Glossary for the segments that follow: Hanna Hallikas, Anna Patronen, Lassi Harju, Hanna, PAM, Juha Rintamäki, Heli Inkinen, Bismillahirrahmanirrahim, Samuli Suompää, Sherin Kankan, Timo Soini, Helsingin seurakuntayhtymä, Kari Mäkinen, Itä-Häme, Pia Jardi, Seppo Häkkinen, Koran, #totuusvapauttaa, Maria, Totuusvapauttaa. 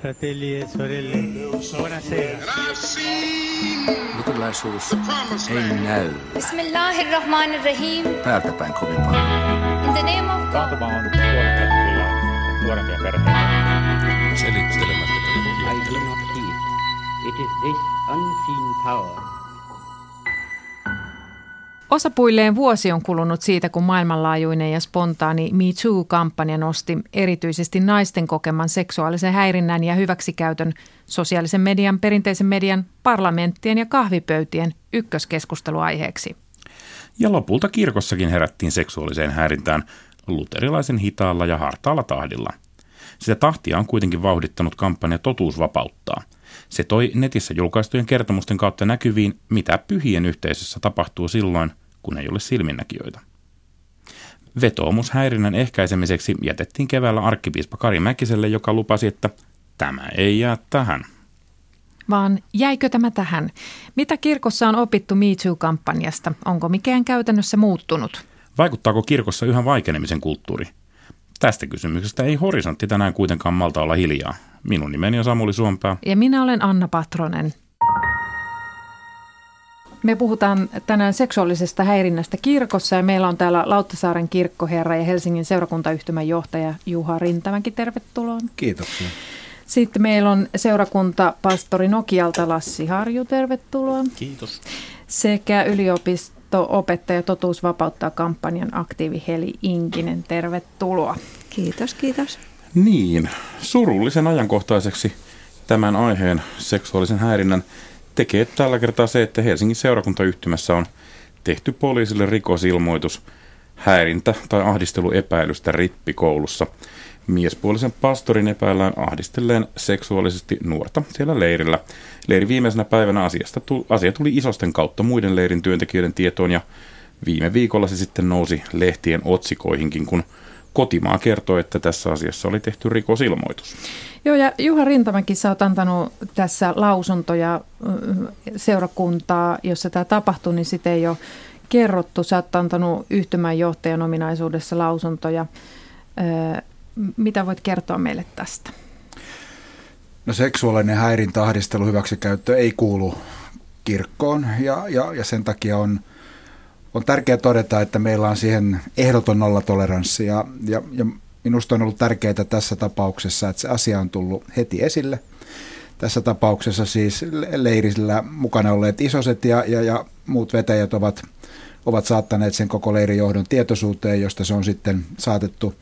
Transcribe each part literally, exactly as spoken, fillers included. Fratelli e sorelle, buonasera. Luterilaisuus ei näy. Bismillahirrahmanirrahim. Päältäpäin kovin paljon. In the name of God. Nuorempia perheitä. Selittelemättä. I do not see. It is this unseen power. Osapuilleen vuosi on kulunut siitä, kun maailmanlaajuinen ja spontaani Me Too-kampanja nosti erityisesti naisten kokeman seksuaalisen häirinnän ja hyväksikäytön sosiaalisen median, perinteisen median, parlamenttien ja kahvipöytien ykköskeskusteluaiheeksi. Ja lopulta kirkossakin herättiin seksuaaliseen häirintään luterilaisen hitaalla ja hartaalla tahdilla. Sitä tahtia on kuitenkin vauhdittanut kampanja Totuusvapauttaa. Se toi netissä julkaistujen kertomusten kautta näkyviin, mitä pyhien yhteisössä tapahtuu silloin, kun ei ole silminnäkijöitä. Vetoomus häirinnän ehkäisemiseksi jätettiin keväällä arkkipiispa Kari Mäkiselle, joka lupasi, että tämä ei jää tähän. Vaan jäikö tämä tähän? Mitä kirkossa on opittu Me Too-kampanjasta? Onko mikään käytännössä muuttunut? Vaikuttaako kirkossa yhä vaikenemisen kulttuuri? Tästä kysymyksestä ei Horisontti tänään kuitenkaan malta olla hiljaa. Minun nimeni on Samuli Suompää. Ja minä olen Anna Patronen. Me puhutaan tänään seksuaalisesta häirinnästä kirkossa ja meillä on täällä Lauttasaaren kirkkoherra ja Helsingin seurakuntayhtymän johtaja Juha Rintamäki. Tervetuloa. Kiitoksia. Sitten meillä on seurakuntapastori Nokialta Lassi Harju. Tervetuloa. Kiitos. Sekä yliopisto. Opettaja Totuus vapauttaa kampanjan aktiivi Heli Inkinen. Tervetuloa. Kiitos, kiitos. Niin, surullisen ajankohtaiseksi tämän aiheen seksuaalisen häirinnän tekee tällä kertaa se, että Helsingin seurakuntayhtymässä on tehty poliisille rikosilmoitus häirintä- tai ahdisteluepäilystä rippikoulussa. Miespuolisen pastorin epäillään ahdistelleen seksuaalisesti nuorta siellä leirillä. Leiri viimeisenä päivänä asiasta tuli, asia tuli isosten kautta muiden leirin työntekijöiden tietoon ja viime viikolla se sitten nousi lehtien otsikoihinkin, kun Kotimaa kertoi, että tässä asiassa oli tehty rikosilmoitus. Joo, ja Juha Rintamäki, sä oot antanut tässä lausuntoja seurakuntaa, jossa tämä tapahtui, niin sitä ei ole kerrottu. Sä oot antanut yhtymän johtajan ominaisuudessa lausuntoja. Mitä voit kertoa meille tästä? No, seksuaalinen häirintä, ahdistelu, hyväksikäyttö ei kuulu kirkkoon ja, ja, ja sen takia on, on tärkeää todeta, että meillä on siihen ehdoton nollatoleranssi ja, ja, ja minusta on ollut tärkeää tässä tapauksessa, että se asia on tullut heti esille. Tässä tapauksessa siis leirillä mukana olleet isoset ja, ja, ja muut vetäjät ovat, ovat saattaneet sen koko leirin johdon tietoisuuteen, josta se on sitten saatettu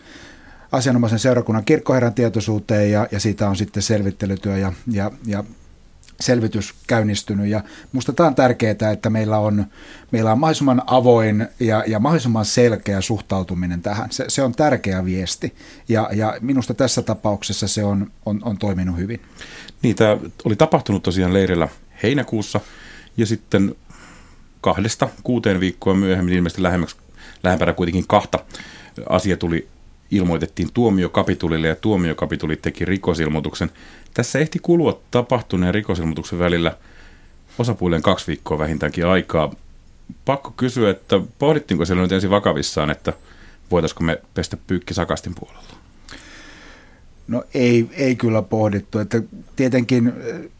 asianomaisen seurakunnan kirkkoherran tietoisuuteen ja, ja siitä on sitten selvittelytyö ja, ja, ja selvitys käynnistynyt. Ja minusta tämä on tärkeää, että meillä on, meillä on mahdollisimman avoin ja, ja mahdollisimman selkeä suhtautuminen tähän. Se, se on tärkeä viesti ja, ja minusta tässä tapauksessa se on, on, on toiminut hyvin. Niin, tämä oli tapahtunut tosiaan leirillä heinäkuussa ja sitten kahdesta kuuteen viikkoa myöhemmin, ilmeisesti lähemmäksi, lähempänä kuitenkin kahta, asia tuli ilmoitettiin tuomiokapitulille ja tuomiokapituli teki rikosilmoituksen. Tässä ehti kulua tapahtuneen rikosilmoituksen välillä osapuilleen kaksi viikkoa vähintäänkin aikaa. Pakko kysyä, että pohdittiinko siellä nyt ensin vakavissaan, että voitaisiko me pestä pyykki sakastin puolella? No ei, ei kyllä pohdittu. Että tietenkin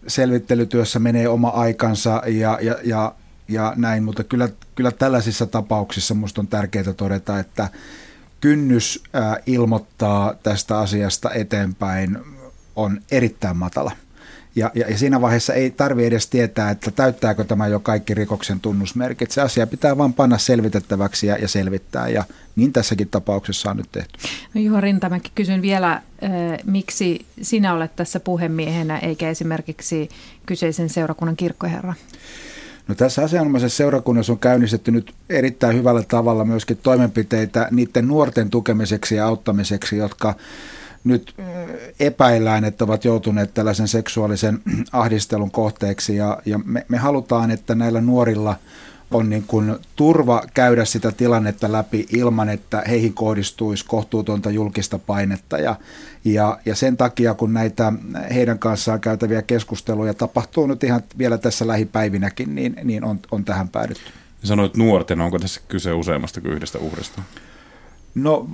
selvittelytyössä menee oma aikansa ja, ja, ja, ja näin, mutta kyllä, kyllä tällaisissa tapauksissa musta on tärkeää todeta, että kynnys ilmoittaa tästä asiasta eteenpäin on erittäin matala. Ja, ja, ja siinä vaiheessa ei tarvitse edes tietää, että täyttääkö tämä jo kaikki rikoksen tunnusmerkit. Se asia pitää vaan panna selvitettäväksi ja, ja selvittää. Ja niin tässäkin tapauksessa on nyt tehty. No, Juha Rintamäki, kysyn vielä, äh, miksi sinä olet tässä puhemiehenä eikä esimerkiksi kyseisen seurakunnan kirkkoherra? No, tässä asianomaisessa seurakunnassa on käynnistetty nyt erittäin hyvällä tavalla myöskin toimenpiteitä niiden nuorten tukemiseksi ja auttamiseksi, jotka nyt epäillään, että ovat joutuneet tällaisen seksuaalisen ahdistelun kohteeksi. Ja, ja me, me halutaan, että näillä nuorilla on niin kuin turva käydä sitä tilannetta läpi ilman, että heihin kohdistuisi kohtuutonta julkista painetta. Ja, ja, ja sen takia, kun näitä heidän kanssaan käytäviä keskusteluja tapahtuu nyt ihan vielä tässä lähipäivinäkin, niin, niin on, on tähän päädytty. Sanoit nuorten, onko tässä kyse useammasta kuin yhdestä uhrista? No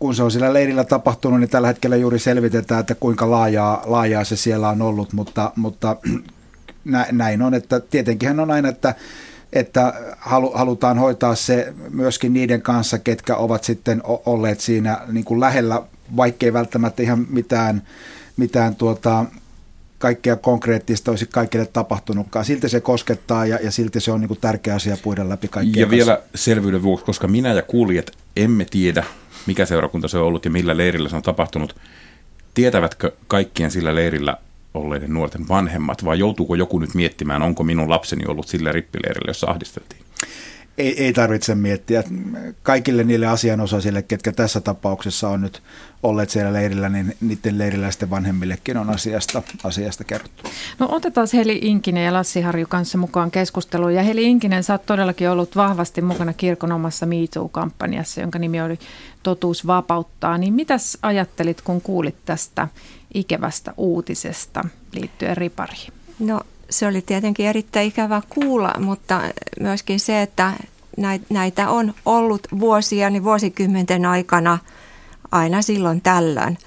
kun se on siellä leirillä tapahtunut, niin tällä hetkellä juuri selvitetään, että kuinka laajaa, laajaa se siellä on ollut, mutta, mutta nä, näin on, että tietenkin on aina, että, että halu, halutaan hoitaa se myöskin niiden kanssa, ketkä ovat sitten olleet siinä niin kuin lähellä, vaikkei välttämättä ihan mitään, mitään tuota, kaikkea konkreettista olisi kaikille tapahtunutkaan. Silti se koskettaa ja, ja silti se on niin kuin tärkeä asia puida läpi kaikkien ja vielä kanssa. Selvyyden vuoksi, koska minä ja kuulijat emme tiedä, mikä seurakunta se on ollut ja millä leirillä se on tapahtunut. Tietävätkö kaikkien sillä leirillä olleiden nuorten vanhemmat vai joutuuko joku nyt miettimään, onko minun lapseni ollut sillä rippileirillä, jossa ahdisteltiin? Ei, ei tarvitse miettiä. Kaikille niille asianosaisille, ketkä tässä tapauksessa on nyt olleet siellä leirillä, niin niiden leiriläisten vanhemmillekin on asiasta, asiasta kerrottu. No otetaan Heli Inkinen ja Lassi Harju kanssa mukaan keskusteluun. Ja Heli Inkinen, sä oot todellakin ollut vahvasti mukana kirkon omassa Me Too-kampanjassa, jonka nimi oli #totuusvapauttaa. Niin mitäs ajattelit, kun kuulit tästä ikävästä uutisesta liittyen ripariin? No. Se oli tietenkin erittäin ikävä kuulla, mutta myöskin se, että näitä on ollut vuosia, niin vuosikymmenten aikana aina silloin tällöin.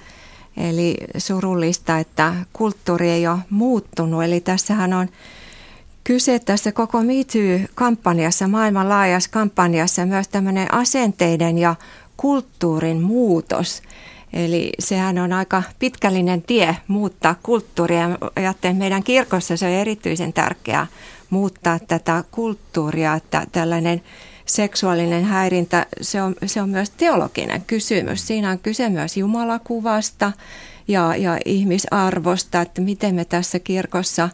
Eli surullista, että kulttuuri ei ole muuttunut. Eli tässähän on kyse tässä koko Me Too-kampanjassa, maailmanlaajassa kampanjassa myös tämmöinen asenteiden ja kulttuurin muutos. Eli sehän on aika pitkällinen tie muuttaa kulttuuria. Ajattelen, meidän kirkossa se on erityisen tärkeää muuttaa tätä kulttuuria, että tällainen seksuaalinen häirintä, se on, se on myös teologinen kysymys. Siinä on kyse myös jumalakuvasta ja, ja ihmisarvosta, että miten me tässä kirkossa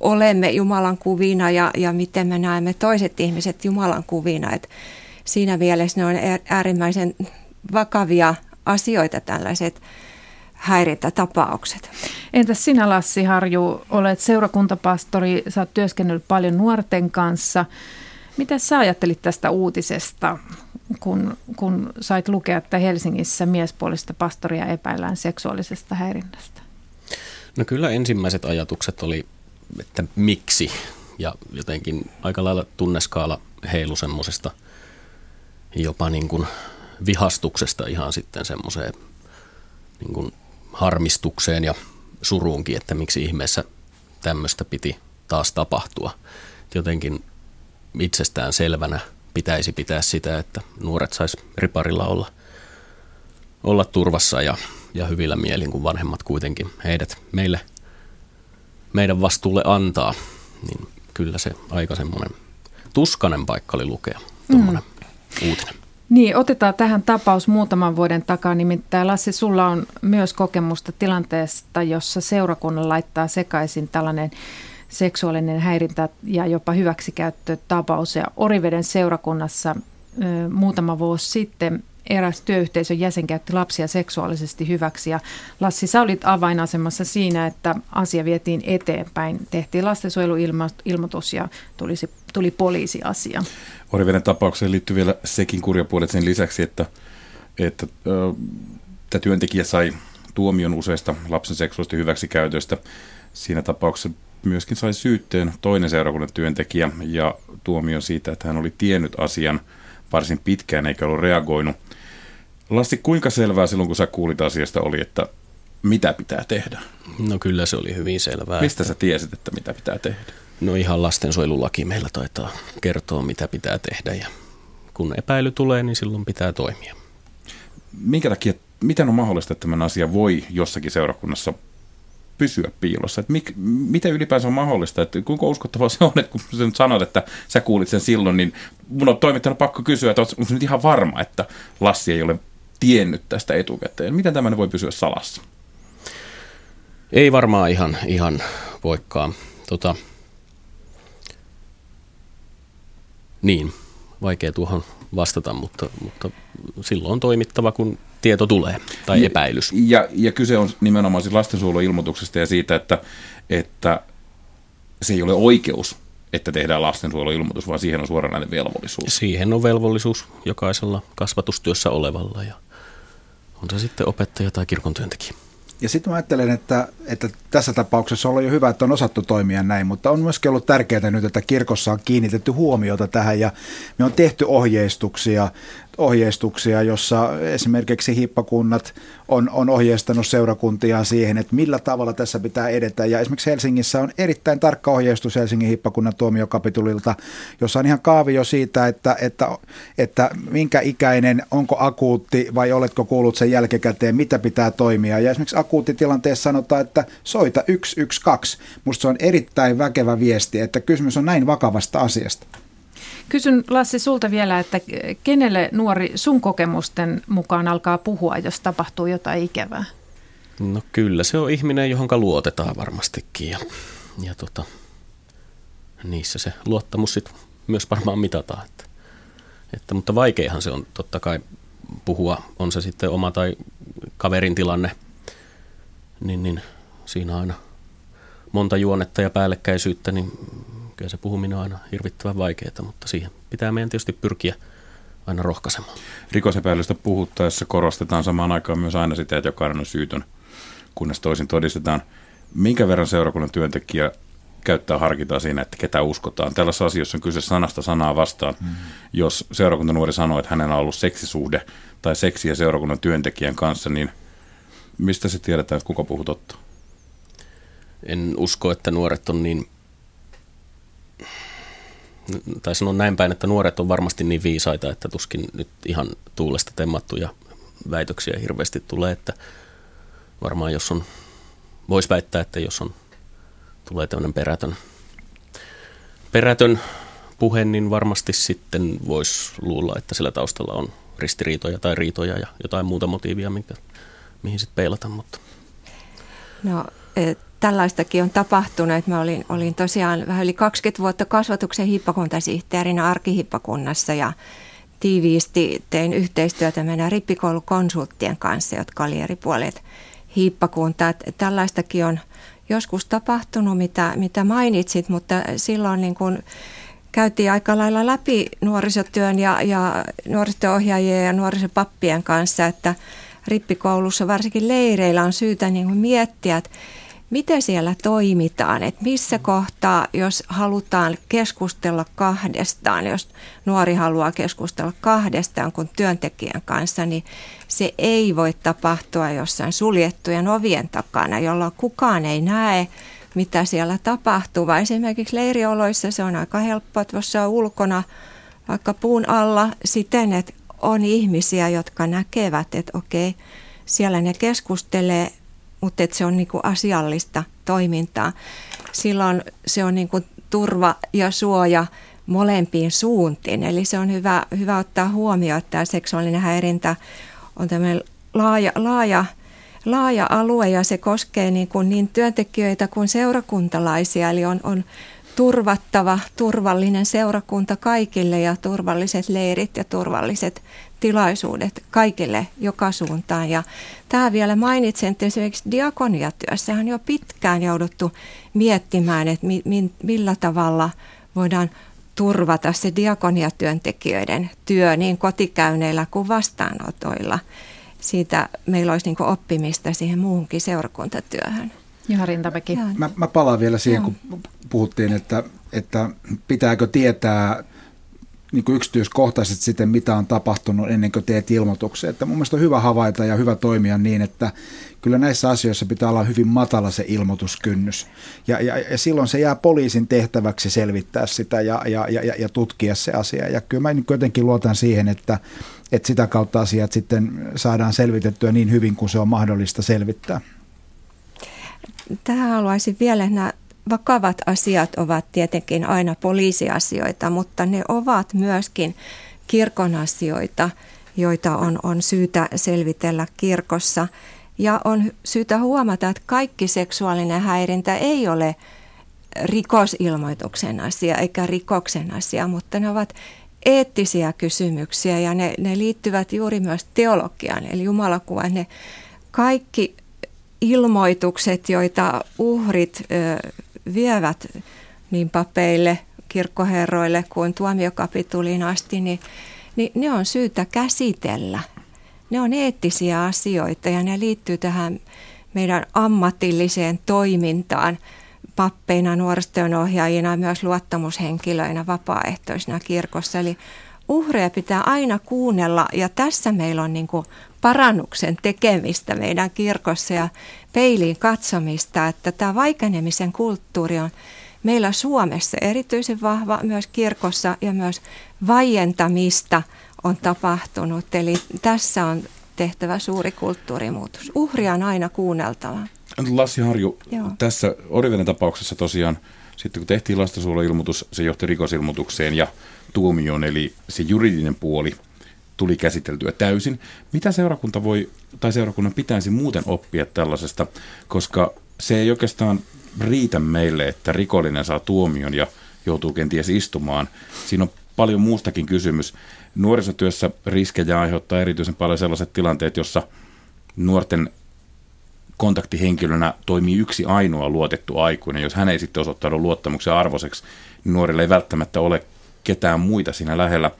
olemme Jumalan kuvina ja, ja miten me näemme toiset ihmiset Jumalan kuvina. Et siinä mielessä ne on äärimmäisen vakavia asioita, tällaiset häirintätapaukset. Entäs sinä, Lassi Harju, olet seurakuntapastori, sä oot työskennellyt paljon nuorten kanssa. Mitä sä ajattelit tästä uutisesta, kun, kun sait lukea, että Helsingissä miespuolista pastoria epäillään seksuaalisesta häirinnästä? No kyllä ensimmäiset ajatukset oli, että miksi, ja jotenkin aika lailla tunneskaala heilu semmosesta jopa niin kuin vihastuksesta ihan sitten semmoiseen niin kuin harmistukseen ja suruunkin, että miksi ihmeessä tämmöistä piti taas tapahtua. Jotenkin itsestään selvänä pitäisi pitää sitä, että nuoret sais riparilla olla, olla turvassa ja, ja hyvillä mielin, kun vanhemmat kuitenkin heidät meille, meidän vastuulle antaa. Niin kyllä se aika semmoinen tuskainen paikka oli lukea tuommoinen mm. uutinen. Niin, otetaan tähän tapaus muutaman vuoden takaa, nimittäin Lassi, sulla on myös kokemusta tilanteesta, jossa seurakunnan laittaa sekaisin tällainen seksuaalinen häirintä ja jopa hyväksikäyttötapaus. Ja Oriveden seurakunnassa ö, muutama vuosi sitten eräs työyhteisön jäsen käytti lapsia seksuaalisesti hyväksi. Ja Lassi, sä olit avainasemassa siinä, että asia vietiin eteenpäin. Tehtiin lastensuojeluilmoitus ja tuli, tuli poliisiasia. Oriveden tapaukseen liittyy vielä sekin kurjapuolet sen lisäksi, että, että, että työntekijä sai tuomion useista lapsen seksuaalisesti hyväksikäytöstä. Siinä tapauksessa myöskin sai syytteen toinen seurakunnan työntekijä ja tuomion siitä, että hän oli tiennyt asian varsin pitkään eikä ollut reagoinut. Lassi, kuinka selvää silloin, kun sä kuulit asiasta, oli, että mitä pitää tehdä? No kyllä se oli hyvin selvää. Mistä sä tiesit, että mitä pitää tehdä? No ihan lastensuojelulaki meillä taitaa kertoa, mitä pitää tehdä. Ja kun epäily tulee, niin silloin pitää toimia. Minkä takia, miten on mahdollista, että tämän asia voi jossakin seurakunnassa pysyä piilossa? Että mik, miten ylipäänsä on mahdollista? Että kuinka uskottavaa se on, että kun sä nyt sanot, että sä kuulit sen silloin, niin mun on toimittajana pakko kysyä, että onko nyt ihan varma, että Lassi ei ole tiennyt tästä etukäteen. Miten tämmöinen voi pysyä salassa? Ei varmaan ihan, ihan voikaan. Tota, niin, vaikea tuohon vastata, mutta, mutta silloin on toimittava, kun tieto tulee tai epäilys. Ja, ja kyse on nimenomaan siis lastensuojeluilmoituksesta ja siitä, että, että se ei ole oikeus, että tehdään lastensuojeluilmoitus, vaan siihen on suoranainen velvollisuus. Siihen on velvollisuus jokaisella kasvatustyössä olevalla ja on se sitten opettaja tai kirkon työntekijä. Ja sitten mä ajattelen, että, että tässä tapauksessa on jo hyvä, että on osattu toimia näin, mutta on myöskin ollut tärkeää nyt, että kirkossa on kiinnitetty huomiota tähän ja me on tehty ohjeistuksia ohjeistuksia, jossa esimerkiksi hippakunnat on, on ohjeistanut seurakuntiaan siihen, että millä tavalla tässä pitää edetä. Ja esimerkiksi Helsingissä on erittäin tarkka ohjeistus Helsingin hippakunnan tuomiokapitulilta, jossa on ihan kaavio siitä, että, että, että minkä ikäinen, onko akuutti vai oletko kuullut sen jälkikäteen, mitä pitää toimia. Ja esimerkiksi akuuttitilanteessa sanotaan, että soita yksi yksi kaksi. Musta se on erittäin väkevä viesti, että kysymys on näin vakavasta asiasta. Kysyn Lassi sulta vielä, että kenelle nuori sun kokemusten mukaan alkaa puhua, jos tapahtuu jotain ikävää? No kyllä, se on ihminen, johon luotetaan varmastikin ja, ja tota, niissä se luottamus sit myös varmaan mitataan. Että, että, mutta vaikeahan se on totta kai puhua, on se sitten oma tai kaverin tilanne, niin, niin siinä aina monta juonetta ja päällekkäisyyttä, niin kyllä se puhuminen on aina hirvittävän vaikeaa, mutta siihen pitää meidän tietysti pyrkiä aina rohkaisemaan. Rikosepäilystä puhuttaessa korostetaan samaan aikaan myös aina sitä, että jokainen on syytön, kunnes toisin todistetaan. Minkä verran seurakunnan työntekijä käyttää harkintaa siinä, että ketä uskotaan? Tällaisessa asiassa on kyse sanasta sanaa vastaan. Mm-hmm. Jos seurakunnan nuori sanoo, että hänellä on ollut seksisuhde tai seksiä seurakunnan työntekijän kanssa, niin mistä se tiedetään, että kuka puhuu totta? En usko, että nuoret on niin, tai sanon näin päin, että nuoret on varmasti niin viisaita, että tuskin nyt ihan tuulesta temmattuja väitöksiä hirveästi tulee, että varmaan jos on, voisi väittää, että jos on, tulee tämmöinen perätön, perätön puhe, niin varmasti sitten voisi luulla, että sillä taustalla on ristiriitoja tai riitoja ja jotain muuta motiivia, minkä, mihin sitten peilata, mutta no, et tällaistakin on tapahtunut. Mä olin, olin tosiaan vähän yli kaksikymmentä vuotta kasvatuksen hippakuntasihteerinä arkihippakunnassa ja tiiviisti tein yhteistyötä meidän rippikoulukonsulttien kanssa, jotka oli eri puolet hippakuntaa. Tällaistakin on joskus tapahtunut, mitä, mitä mainitsit, mutta silloin niin kun käytiin aika lailla läpi nuorisotyön ja, ja nuorisotyönohjaajien ja nuorisopappien kanssa, että rippikoulussa varsinkin leireillä on syytä niin kun miettiä, että miten siellä toimitaan, että missä kohtaa, jos halutaan keskustella kahdestaan, jos nuori haluaa keskustella kahdestaan kun työntekijän kanssa, niin se ei voi tapahtua jossain suljettujen ovien takana, jolloin kukaan ei näe, mitä siellä tapahtuu. Vai esimerkiksi leirioloissa se on aika helppoa, että jos se on ulkona vaikka puun alla siten, että on ihmisiä, jotka näkevät, että okei, siellä ne keskustelee, mutta se on niinku asiallista toimintaa. Silloin se on niinku turva ja suoja molempiin suuntiin. Eli se on hyvä, hyvä ottaa huomioon, että tämä seksuaalinen häirintä on tämmöinen laaja, laaja, laaja alue ja se koskee niinku niin työntekijöitä kuin seurakuntalaisia. Eli on, on turvattava, turvallinen seurakunta kaikille ja turvalliset leirit ja turvalliset tilaisuudet kaikille joka suuntaan. Ja tämä vielä mainitsen, että esimerkiksi diakoniatyössä on jo pitkään jouduttu miettimään, että mi- mi- millä tavalla voidaan turvata se diakoniatyöntekijöiden työ niin kotikäynneillä kuin vastaanotoilla. Siitä meillä olisi niin kuin oppimista siihen muuhunkin seurakuntatyöhön. Juha Rintamäki. Mä, mä palaan vielä siihen, kun puhuttiin, että, että pitääkö tietää niin kuin yksityiskohtaisesti sitten, mitä on tapahtunut ennen kuin teet ilmoituksen. Että mun mielestä on hyvä havaita ja hyvä toimia niin, että kyllä näissä asioissa pitää olla hyvin matala se ilmoituskynnys. Ja, ja, ja silloin se jää poliisin tehtäväksi selvittää sitä ja, ja, ja, ja tutkia se asia. Ja kyllä mä jotenkin luotan siihen, että, että sitä kautta asiat sitten saadaan selvitettyä niin hyvin kuin se on mahdollista selvittää. Tähän haluaisin vielä, että nämä vakavat asiat ovat tietenkin aina poliisiasioita, mutta ne ovat myöskin kirkon asioita, joita on, on syytä selvitellä kirkossa. Ja on syytä huomata, että kaikki seksuaalinen häirintä ei ole rikosilmoituksen asia eikä rikoksen asia, mutta ne ovat eettisiä kysymyksiä ja ne, ne liittyvät juuri myös teologiaan, eli jumalakuvaan. Ne kaikki ilmoitukset, joita uhrit ö, vievät niin papeille, kirkkoherroille kuin tuomiokapituliin asti, niin, niin ne on syytä käsitellä. Ne on eettisiä asioita ja ne liittyy tähän meidän ammatilliseen toimintaan pappeina, nuorisotyönohjaajina, myös luottamushenkilöinä, vapaaehtoisina kirkossa. Eli uhreja pitää aina kuunnella, ja tässä meillä on niin kuin parannuksen tekemistä meidän kirkossa ja peiliin katsomista, että tämä vaikenemisen kulttuuri on meillä Suomessa erityisen vahva myös kirkossa, ja myös vaientamista on tapahtunut, eli tässä on tehtävä suuri kulttuurimuutos. Uhria on aina kuunneltava. Lassi Harju, Joo. tässä Oriveden tapauksessa tosiaan, sitten kun tehtiin lastensuojeluilmoitus, se johti rikosilmoitukseen ja tuomioon, eli se juridinen puoli tuli käsiteltyä täysin. Mitä seurakunta voi, tai seurakunnan pitäisi muuten oppia tällaisesta, koska se ei oikeastaan riitä meille, että rikollinen saa tuomion ja joutuu kenties istumaan. Siinä on paljon muustakin kysymys. Nuorisotyössä riskejä aiheuttaa erityisen paljon sellaiset tilanteet, jossa nuorten kontaktihenkilönä toimii yksi ainoa luotettu aikuinen. Jos hän ei sitten osoittaudu luottamuksen arvoiseksi, niin nuorille ei välttämättä ole ketään muita siinä lähellä.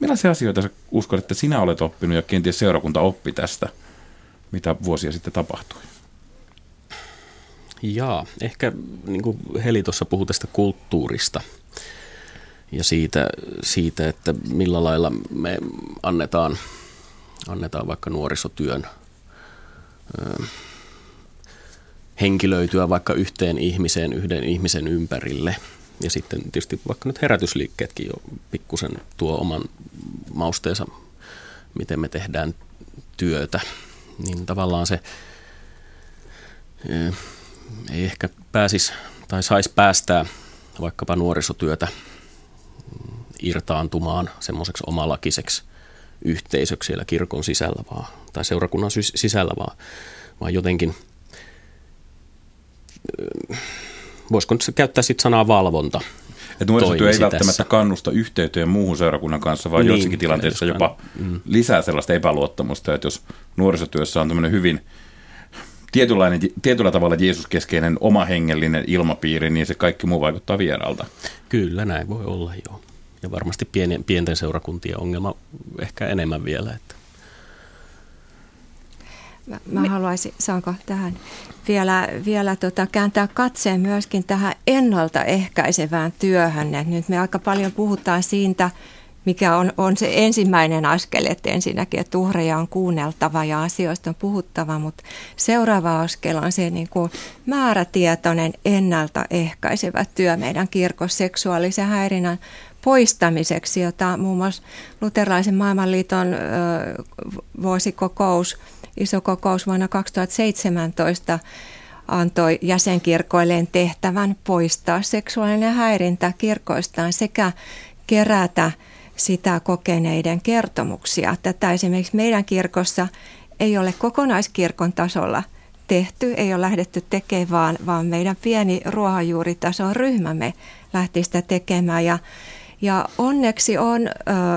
Millaisia asioita sä uskot, että sinä olet oppinut ja kenties seurakunta oppi tästä, mitä vuosia sitten tapahtui? Jaa, ehkä niin kuin Heli tuossa puhui tästä kulttuurista ja siitä, siitä, että millä lailla me annetaan, annetaan vaikka nuorisotyön ö, henkilöityä vaikka yhteen ihmiseen, yhden ihmisen ympärille. Ja sitten tietysti vaikka nyt herätysliikkeetkin jo pikkusen tuo oman mausteensa, miten me tehdään työtä, niin tavallaan se ö, ei ehkä pääsisi tai saisi päästää vaikkapa nuorisotyötä irtaantumaan semmoiseksi omalakiseksi yhteisöksi siellä kirkon sisällä vaan, tai seurakunnan sisällä vaan, vaan jotenkin, voisiko nyt käyttää sitten sanaa valvonta. Että nuorisotyö ei välttämättä tässä kannusta yhteyteen muuhun seurakunnan kanssa, vaan niin, joissakin tilanteissa jopa mm. lisää sellaista epäluottamusta, että jos nuorisotyössä on tämmöinen hyvin Tietynlainen, tietyllä tavalla Jeesus-keskeinen oma hengellinen ilmapiiri, niin se kaikki muu vaikuttaa vieralta. Kyllä, näin voi olla, joo. Ja varmasti pienen, pienten seurakuntien ongelma ehkä enemmän vielä. Että. Mä, mä Me... haluaisin, saanko tähän vielä, vielä tota, kääntää katseen myöskin tähän ennaltaehkäisevään työhön. Et nyt me aika paljon puhutaan siitä, mikä on, on se ensimmäinen askel, että ensinnäkin, että uhreja on kuunneltava ja asioista on puhuttava, mutta seuraava askel on se niin kuin määrätietoinen ennaltaehkäisevä työ meidän kirkossa seksuaalisen häirinnän poistamiseksi, jota muun muassa Luterilaisen maailmanliiton ö, vuosikokous, iso kokous vuonna kaksituhattaseitsemäntoista antoi jäsenkirkoilleen tehtävän poistaa seksuaalinen häirintä kirkoistaan sekä kerätä sitä kokeneiden kertomuksia. Tätä esimerkiksi meidän kirkossa ei ole kokonaiskirkon tasolla tehty, ei ole lähdetty tekemään, vaan, vaan meidän pieni ruohonjuuritason ryhmämme lähti sitä tekemään. Ja, ja onneksi on ö,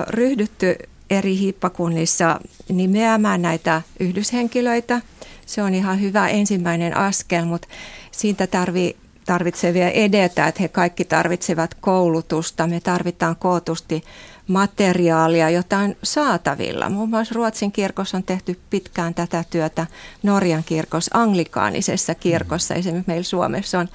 ryhdytty eri hiippakunnissa nimeämään näitä yhdyshenkilöitä. Se on ihan hyvä ensimmäinen askel, mutta siitä tarvii tarvitsevia edetä, että he kaikki tarvitsevat koulutusta. Me tarvitaan kootusti materiaalia, jota on saatavilla. Muun muassa Ruotsin kirkossa on tehty pitkään tätä työtä, Norjan kirkossa, anglikaanisessa kirkossa. Esimerkiksi meillä Suomessa on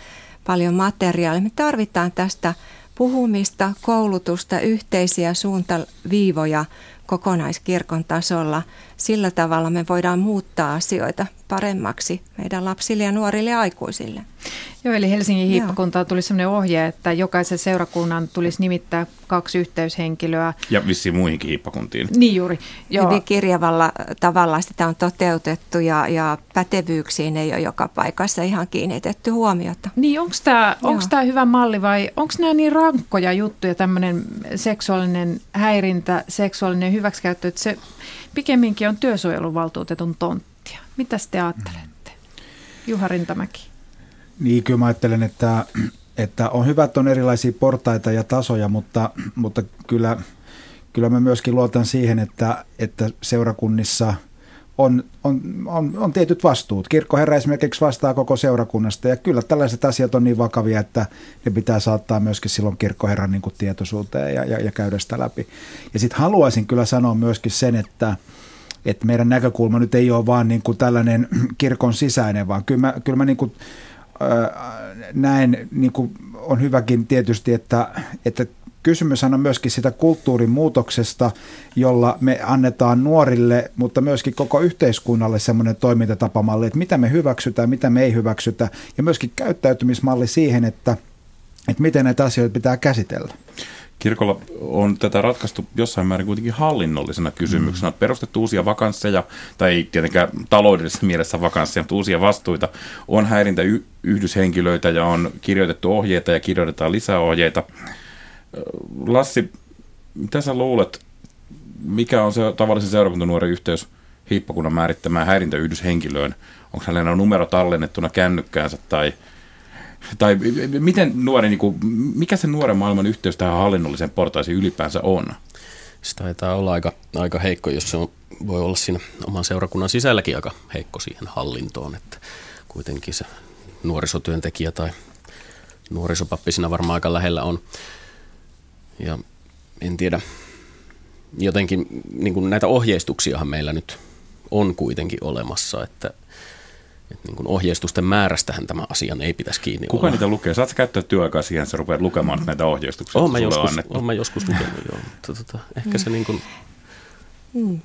paljon materiaalia. Me tarvitaan tästä puhumista, koulutusta, yhteisiä suuntaviivoja kokonaiskirkon tasolla. Sillä tavalla me voidaan muuttaa asioita paremmaksi meidän lapsille ja nuorille ja aikuisille. Joo, eli Helsingin hiippakuntaan tuli sellainen ohje, että jokaisen seurakunnan tulisi nimittää kaksi yhteyshenkilöä. Ja vissiin muihinkin hiippakuntiin. Niin juuri. Joo. Hyvin kirjavalla tavalla sitä on toteutettu ja, ja pätevyyksiin ei ole joka paikassa ihan kiinnitetty huomiota. Niin, onko tämä hyvä malli vai onko nämä niin rankkoja juttuja, tämmöinen seksuaalinen häirintä, seksuaalinen hyväksikäyttö, että se pikemminkin on työsuojeluvaltuutetun tonttia. Mitä te ajattelette? Juha Rintamäki. Niin, kyllä mä ajattelen, että, että on hyvä, että on erilaisia portaita ja tasoja, mutta, mutta kyllä, kyllä mä myöskin luotan siihen, että, että seurakunnissa on, on, on, on tietyt vastuut. Kirkkoherra esimerkiksi vastaa koko seurakunnasta ja kyllä tällaiset asiat on niin vakavia, että ne pitää saattaa myöskin silloin kirkkoherran niin kuin tietoisuuteen ja, ja, ja käydä sitä läpi. Ja sitten haluaisin kyllä sanoa myöskin sen, että että meidän näkökulma nyt ei ole vaan niin kuin tällainen kirkon sisäinen, vaan kyllä mä, kyllä mä niin kuin, äh, näen, niin kuin on hyväkin tietysti, että, että kysymyshän on myöskin sitä kulttuurin muutoksesta, jolla me annetaan nuorille, mutta myöskin koko yhteiskunnalle semmoinen toimintatapamalli, että mitä me hyväksytään, mitä me ei hyväksytä, ja myöskin käyttäytymismalli siihen, että, että miten näitä asioita pitää käsitellä. Kirkolla on tätä ratkaistu jossain määrin kuitenkin hallinnollisena kysymyksenä. On perustettu uusia vakansseja, tai ei tietenkään taloudellisessa mielessä vakansseja, mutta uusia vastuita. On häirintäyhdyshenkilöitä ja on kirjoitettu ohjeita ja kirjoitetaan lisää ohjeita. Lassi, mitä sä luulet, mikä on se tavallisen seurakuntanuoren yhteys hiippakunnan määrittämään häirintäyhdyshenkilöön? Onko hänellä numero tallennettuna kännykkäänsä tai... Tai miten nuori, niin kuin, mikä se nuoren maailman yhteys tähän hallinnolliseen portaisiin ylipäänsä on? Se taitaa olla aika, aika heikko, jos se on, voi olla siinä oman seurakunnan sisälläkin aika heikko siihen hallintoon. Että kuitenkin se nuorisotyöntekijä tai nuorisopappi siinä varmaan aika lähellä on. Ja en tiedä, jotenkin niin kuin näitä ohjeistuksiahan meillä nyt on kuitenkin olemassa, että Niin kuin ohjeistusten määrästähän tämän asian ei pitäisi kiinni Kuka olla. Niitä lukee? Saatko käyttää työaikaa siihen, että sä rupeat lukemaan mm. näitä ohjeistuksia? Olen mä joskus, on mä joskus lukenut jo, mutta tota, ehkä mm. se niin kuin... Mm.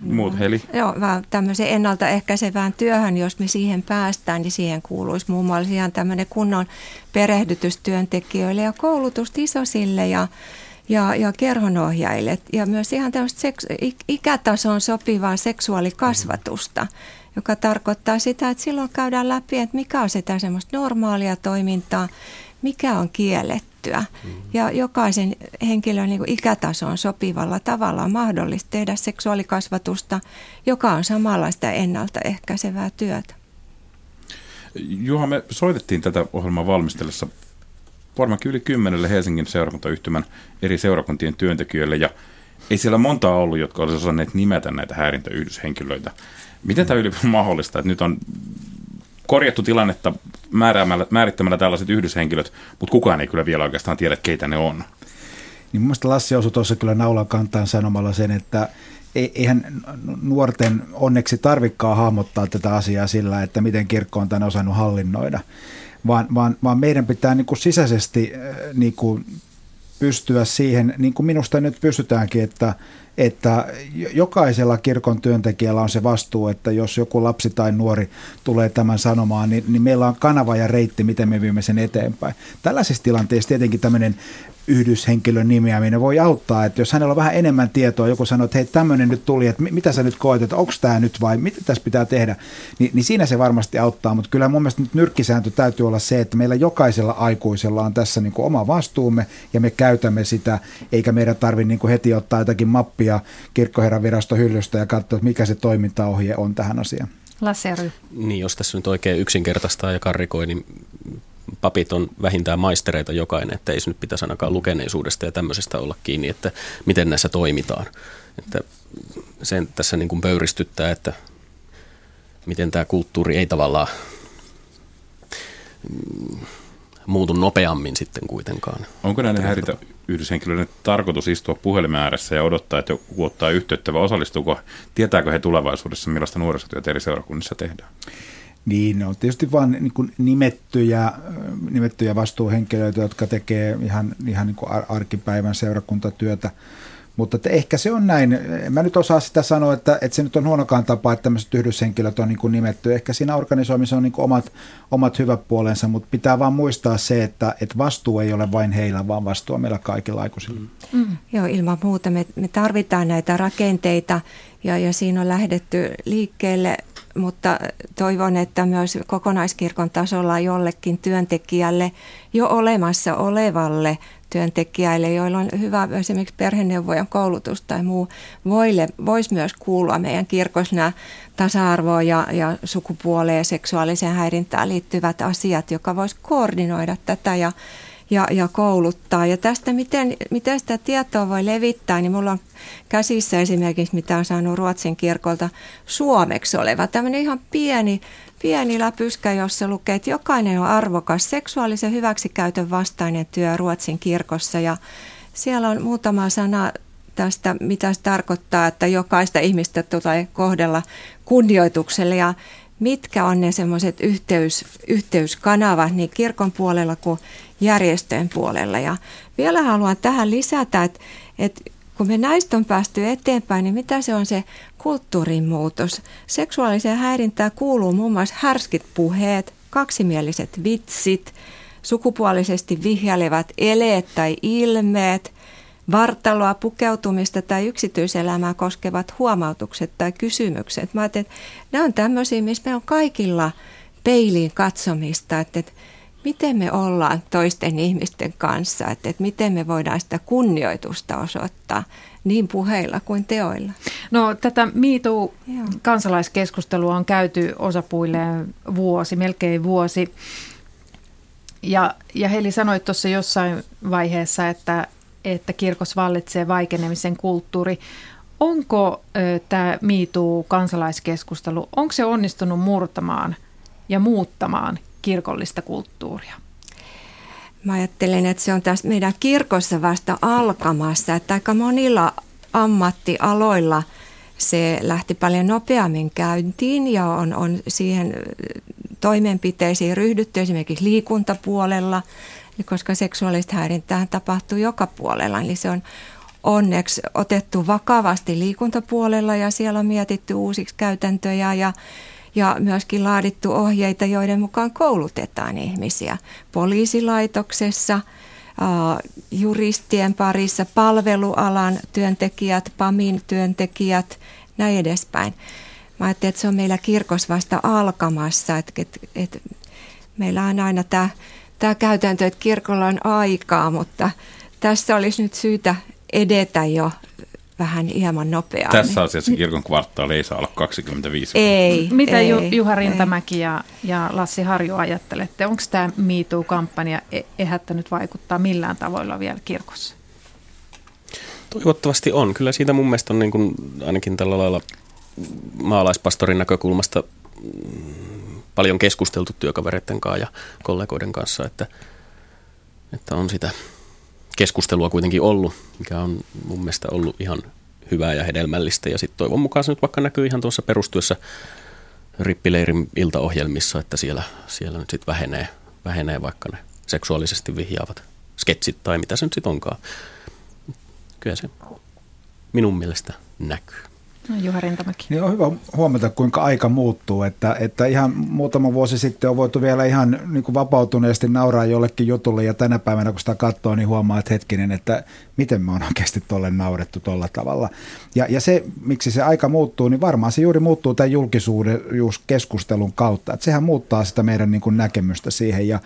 Muut, Heli? Joo, vaan tämmöisen ennaltaehkäisevään työhön, jos me siihen päästään, niin siihen kuuluisi muun muassa ihan tämmöinen kunnon perehdytys työntekijöille ja koulutusta isosille ja Ja, ja kerhonohjaajille ja myös ihan tämmöistä seks- ikätason sopivaa seksuaalikasvatusta, joka tarkoittaa sitä, että silloin käydään läpi, että mikä on sitä semmoista normaalia toimintaa, mikä on kiellettyä. Ja jokaisen henkilön niin kuin ikätasoon sopivalla tavalla on mahdollista tehdä seksuaalikasvatusta, joka on samanlaista ennaltaehkäisevää työtä. Juha, me soitettiin tätä ohjelmaa valmistellessa varmaankin yli kymmenelle Helsingin seurakuntayhtymän eri seurakuntien työntekijöille, ja ei siellä montaa ollut, jotka olisivat osanneet nimetä näitä häirintäyhdyshenkilöitä. Miten tämä ylipäätään mahdollista, että nyt on korjattu tilannetta määrittämällä tällaiset yhdyshenkilöt, mutta kukaan ei kyllä vielä oikeastaan tiedä, keitä ne on? Niin mun mielestä Lassi osui tuossa kyllä naulan kantaan sanomalla sen, että eihän nuorten onneksi tarvikaan hahmottaa tätä asiaa sillä, että miten kirkko on tämän osannut hallinnoida. Vaan, vaan, vaan meidän pitää niin kuin sisäisesti niin kuin pystyä siihen, niin kuin minusta nyt pystytäänkin, että, että jokaisella kirkon työntekijällä on se vastuu, että jos joku lapsi tai nuori tulee tämän sanomaan, niin, niin meillä on kanava ja reitti, miten me viemme sen eteenpäin. Tällaisessa tilanteessa tietenkin tämmöinen yhdyshenkilön nimeäminen voi auttaa, että jos hänellä on vähän enemmän tietoa, joku sanoo, että hei, tämmöinen nyt tuli, että mitä sä nyt koet, että onko tämä nyt vai mitä tässä pitää tehdä, niin, niin siinä se varmasti auttaa, mutta kyllä mun mielestä nyt nyrkkisääntö täytyy olla se, että meillä jokaisella aikuisella on tässä niin kuin oma vastuumme ja me käytämme sitä, eikä meidän tarvitse niin kuin heti ottaa jotakin mappia kirkkoherran viraston hyllystä ja katsoa, että mikä se toimintaohje on tähän asiaan. Lassi Harju. Niin, jos tässä nyt oikein yksinkertaistaa ja karrikoi, niin papit on vähintään maistereita jokainen, että ei se nyt pitäisi ainakaan lukeneisuudesta ja tämmöisestä olla kiinni, että miten näissä toimitaan. Että sen tässä niin kuin pöyristyttää, että miten tämä kulttuuri ei tavallaan muutu nopeammin sitten kuitenkaan. Onko näiden häirintäyhdyshenkilöiden tarkoitus istua puhelimen ääressä ja odottaa, että joku ottaa yhteyttä vai osallistuuko? Tietääkö he tulevaisuudessa, millaista nuorisotyötä eri seurakunnissa tehdään? Niin, on tietysti vaan niin kuin nimettyjä, nimettyjä vastuuhenkilöitä, jotka tekee ihan, ihan niin kuin arkipäivän seurakuntatyötä, mutta että ehkä se on näin. En mä nyt osaa sitä sanoa, että, että se nyt on huonokaan tapa, että tämmöiset yhdyshenkilöt on niin kuin nimetty. Ehkä siinä organisoimissa on niin kuin omat, omat hyvät puolensa, mutta pitää vaan muistaa se, että, että vastuu ei ole vain heillä, vaan vastuu on meillä kaikilla aikuisilla. Mm. Mm. Joo, ilman muuta. Me, me tarvitaan näitä rakenteita ja, ja siinä on lähdetty liikkeelle. Mutta toivon, että myös kokonaiskirkon tasolla jollekin työntekijälle, jo olemassa olevalle työntekijälle, joilla on hyvä esimerkiksi perheneuvojan koulutus tai muu, voisi myös kuulua meidän kirkossa nämä tasa-arvoon ja, ja sukupuoleen ja seksuaaliseen häirintään liittyvät asiat, joka voisi koordinoida tätä ja, ja, ja kouluttaa. Ja tästä, miten, miten sitä tietoa voi levittää, niin mulla on käsissä esimerkiksi, mitä on saanut Ruotsin kirkolta suomeksi oleva, tämmöinen ihan pieni, pieni läpyskä, jossa lukee, että jokainen on arvokas seksuaalisen hyväksikäytön vastainen työ Ruotsin kirkossa. Ja siellä on muutama sana tästä, mitä se tarkoittaa, että jokaista ihmistä tulee kohdella kunnioituksella ja mitkä on ne semmoiset yhteys, yhteyskanavat niin kirkon puolella kuin järjestöjen puolella. Ja vielä haluan tähän lisätä, että, että kun me näistä on päästy eteenpäin, niin mitä se on se kulttuurin muutos? Seksuaaliseen häirintään kuuluu muun muassa härskit puheet, kaksimieliset vitsit, sukupuolisesti vihjailevät eleet tai ilmeet, vartaloa, pukeutumista tai yksityiselämää koskevat huomautukset tai kysymykset. Mä ajattelin, että nämä on tämmöisiä, missä meillä on kaikilla peiliin katsomista, että, että miten me ollaan toisten ihmisten kanssa, että, että miten me voidaan sitä kunnioitusta osoittaa niin puheilla kuin teoilla. No tätä MeToo-kansalaiskeskustelua on käyty osapuilleen vuosi, melkein vuosi. Ja, ja Heli sanoi tuossa jossain vaiheessa, että että kirkossa vallitsee vaikenemisen kulttuuri. Onko tämä MeToo-kansalaiskeskustelu, onko se onnistunut murtamaan ja muuttamaan kirkollista kulttuuria? Mä ajattelen, että se on tässä meidän kirkossa vasta alkamassa, että aika monilla ammattialoilla se lähti paljon nopeammin käyntiin ja on, on siihen toimenpiteisiin ryhdytty esimerkiksi liikuntapuolella, koska seksuaalista häirintää tapahtuu joka puolella, eli se on onneksi otettu vakavasti liikuntapuolella ja siellä on mietitty uusiksi käytäntöjä ja, ja myöskin laadittu ohjeita, joiden mukaan koulutetaan ihmisiä poliisilaitoksessa, juristien parissa, palvelualan työntekijät, PAMin työntekijät, näin edespäin. Mä ajattelin, että se on meillä kirkossa vasta alkamassa, että et, et, meillä on aina tämä... Tämä käytäntö, että kirkolla on aikaa, mutta tässä olisi nyt syytä edetä jo vähän hieman nopeammin. Tässä asiassa kirkon kvarttaali ei saa olla kaksikymmentäviisi. Ei. Mitä ei, Juha Rintamäki ei. Ja, ja Lassi Harju ajattelette? Onko tämä MeToo-kampanja ehättänyt vaikuttaa millään tavoilla vielä kirkossa? Toivottavasti on. Kyllä siitä mun mielestä on niin kuin ainakin tällä lailla maalaispastorin näkökulmasta paljon keskusteltu työkavereiden kanssa ja kollegoiden kanssa, että, että on sitä keskustelua kuitenkin ollut, mikä on mun mielestä ollut ihan hyvää ja hedelmällistä. Ja sitten toivon mukaan se nyt vaikka näkyy ihan tuossa perustyössä rippileirin iltaohjelmissa, että siellä, siellä nyt sitten vähenee, vähenee vaikka ne seksuaalisesti vihjaavat sketsit tai mitä se nyt sitten onkaan. Kyllä se minun mielestä näkyy. No, Juha Rintamäki. Niin on hyvä huomata, kuinka aika muuttuu, että, että ihan muutama vuosi sitten on voitu vielä ihan niin kuin vapautuneesti nauraa jollekin jutulle ja tänä päivänä kun sitä katsoo, niin huomaa, että hetkinen, että miten me on oikeasti tolle naurettu tolla tavalla. Ja, ja se, miksi se aika muuttuu, niin varmaan se juuri muuttuu tämän julkisuuskeskustelun kautta, että sehän muuttaa sitä meidän niin kuin näkemystä siihen ja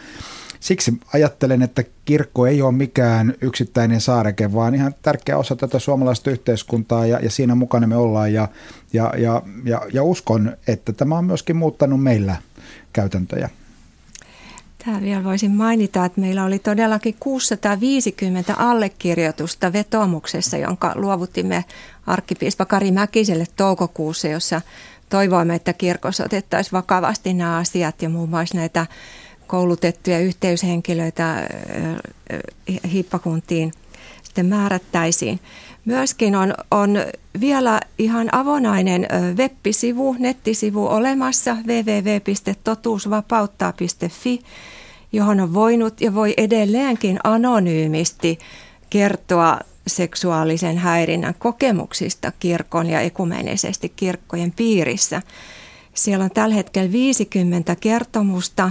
siksi ajattelen, että kirkko ei ole mikään yksittäinen saareke, vaan ihan tärkeä osa tätä suomalaista yhteiskuntaa ja, ja siinä mukana me ollaan ja, ja, ja, ja, ja uskon, että tämä on myöskin muuttanut meillä käytäntöjä. Tää vielä voisin mainita, että meillä oli todellakin kuusisataaviisikymmentä allekirjoitusta vetoomuksessa, jonka luovutimme arkkipiispa Kari Mäkiselle toukokuussa, jossa toivoimme, että kirkossa otettaisiin vakavasti nämä asiat ja muun muassa näitä koulutettuja yhteyshenkilöitä hiippakuntiin sitten määrättäisiin. Myöskin on, on vielä ihan avonainen web-sivu, nettisivu olemassa double-u double-u double-u piste totuusvapauttaa piste fi, johon on voinut ja voi edelleenkin anonyymisti kertoa seksuaalisen häirinnän kokemuksista kirkon ja ekumenisesti kirkkojen piirissä. Siellä on tällä hetkellä viisikymmentä kertomusta,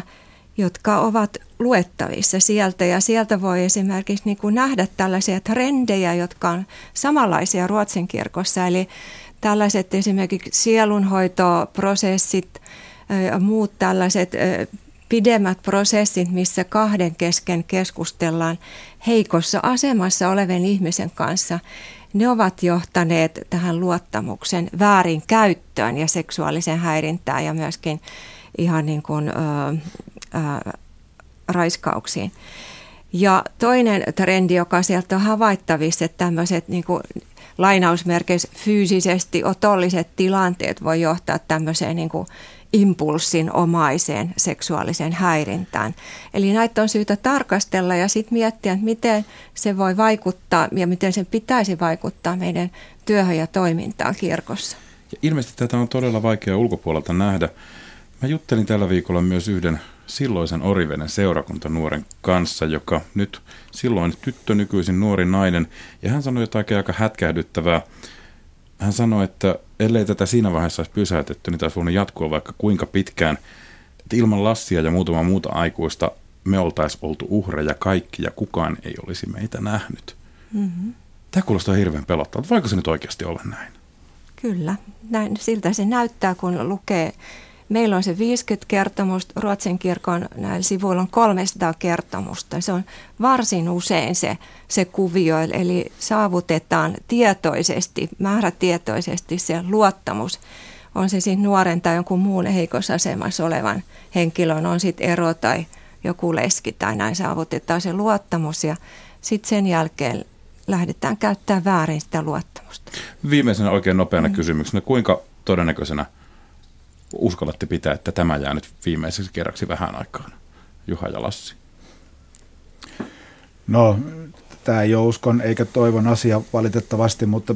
jotka ovat luettavissa sieltä ja sieltä voi esimerkiksi niin kuin nähdä tällaisia trendejä, jotka on samanlaisia Ruotsin kirkossa. Eli tällaiset esimerkiksi sielunhoitoprosessit ja muut tällaiset pidemmät prosessit, missä kahden kesken keskustellaan heikossa asemassa olevan ihmisen kanssa, ne ovat johtaneet tähän luottamuksen väärinkäyttöön ja seksuaaliseen häirintään ja myöskin ihan niin kuin Ää, raiskauksiin. Ja toinen trendi, joka sieltä on havaittavissa, että tämmöiset niin kuin lainausmerkeissä fyysisesti otolliset tilanteet voi johtaa tämmöiseen niin kuin impulssinomaiseen seksuaaliseen häirintään. Eli näitä on syytä tarkastella ja sitten miettiä, että miten se voi vaikuttaa ja miten sen pitäisi vaikuttaa meidän työhön ja toimintaan kirkossa. Ja ilmeisesti tätä on todella vaikea ulkopuolelta nähdä. Mä juttelin tällä viikolla myös yhden silloisen Oriveden seurakuntanuoren kanssa, joka nyt silloin tyttö, nykyisin nuori nainen, ja hän sanoi jotakin aika hätkähdyttävää. Hän sanoi, että ellei tätä siinä vaiheessa olisi pysäytetty, niin taisi voinut jatkua vaikka kuinka pitkään. Että ilman Lassia ja muutama muuta aikuista me oltaisiin oltu uhreja kaikki ja kukaan ei olisi meitä nähnyt. Mm-hmm. Tämä kuulostaa hirveän pelottavalta, vaikka se nyt oikeasti ole näin? Kyllä, näin, siltä se näyttää, kun lukee. Meillä on se viisikymmentä kertomusta, Ruotsin kirkon näillä sivuilla on kolmesataa kertomusta. Se on varsin usein se, se kuvio, eli saavutetaan tietoisesti, määrätietoisesti se luottamus. On se siis nuoren tai jonkun muun heikossa asemassa olevan henkilön, on sitten ero tai joku leski tai näin, saavutetaan se luottamus ja sitten sen jälkeen lähdetään käyttämään väärin sitä luottamusta. Viimeisenä oikein nopeana mm. kysymyksenä, kuinka todennäköisenä uskallatte pitää, että tämä jää nyt viimeiseksi kerraksi vähän aikaan, Juha ja Lassi? No, tämä ei ole uskon eikä toivon asia valitettavasti, mutta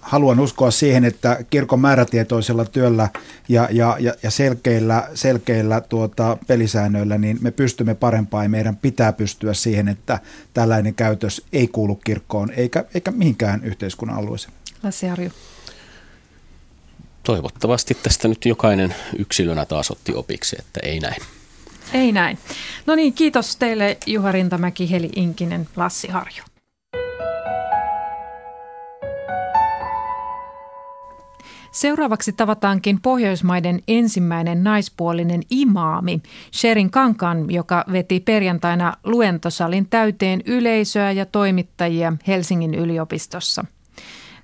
haluan uskoa siihen, että kirkon määrätietoisella työllä ja, ja, ja selkeillä, selkeillä tuota pelisäännöillä niin me pystymme parempaan ja meidän pitää pystyä siihen, että tällainen käytös ei kuulu kirkkoon eikä, eikä mihinkään yhteiskunnan alueeseen. Lassi Harju. Toivottavasti tästä nyt jokainen yksilönä taas otti opiksi, että ei näin. Ei näin. No niin, kiitos teille Juha Rintamäki, Heli Inkinen, Lassi Harju. Seuraavaksi tavataankin Pohjoismaiden ensimmäinen naispuolinen imaami, Sherin Kankan, joka veti perjantaina luentosalin täyteen yleisöä ja toimittajia Helsingin yliopistossa.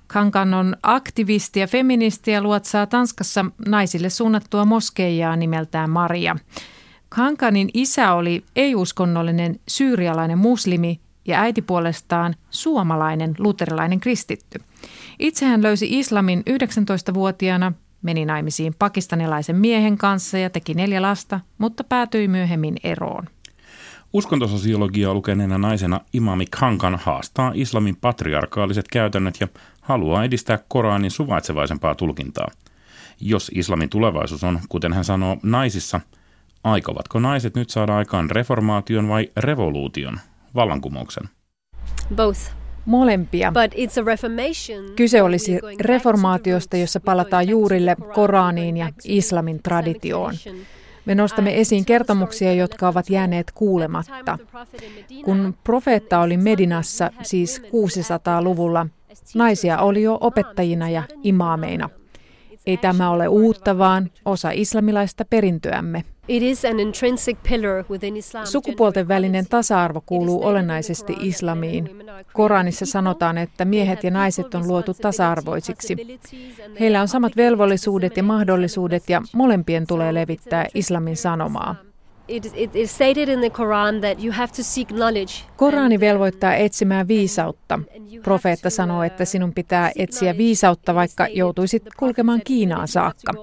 Kankan on aktivisti ja feministi ja luotsaa Tanskassa naisille suunnattua moskeijaa nimeltään Maria. Kankanin isä oli ei-uskonnollinen syyrialainen muslimi ja äiti puolestaan suomalainen luterilainen kristitty. Itse hän löysi islamin yhdeksäntoistavuotiaana, meni naimisiin pakistanilaisen miehen kanssa ja teki neljä lasta, mutta päätyi myöhemmin eroon. Uskontososiologiaa lukeneena naisena imaami Kankan haastaa islamin patriarkaaliset käytännöt ja haluaa edistää Koranin suvaitsevaisempaa tulkintaa. Jos islamin tulevaisuus on, kuten hän sanoo, naisissa, aikovatko naiset nyt saada aikaan reformaation vai revoluution, vallankumouksen? Both. Molempia. But it's a reformation. Kyse olisi reformaatiosta, jossa palataan juurille Koraniin ja islamin traditioon. Me nostamme esiin kertomuksia, jotka ovat jääneet kuulematta. Kun profeetta oli Medinassa, siis kuudensadan luvulla, naisia oli jo opettajina ja imaameina. Ei tämä ole uutta, vaan osa islamilaista perintöämme. Sukupuolten välinen tasa-arvo kuuluu olennaisesti islamiin. Koranissa sanotaan, että miehet ja naiset on luotu tasa-arvoisiksi. Heillä on samat velvollisuudet ja mahdollisuudet ja molempien tulee levittää islamin sanomaa. Korani velvoittaa etsimään viisautta. Profeetta sanoo, että sinun pitää etsiä viisautta, vaikka joutuisit kulkemaan Kiinaan saakka.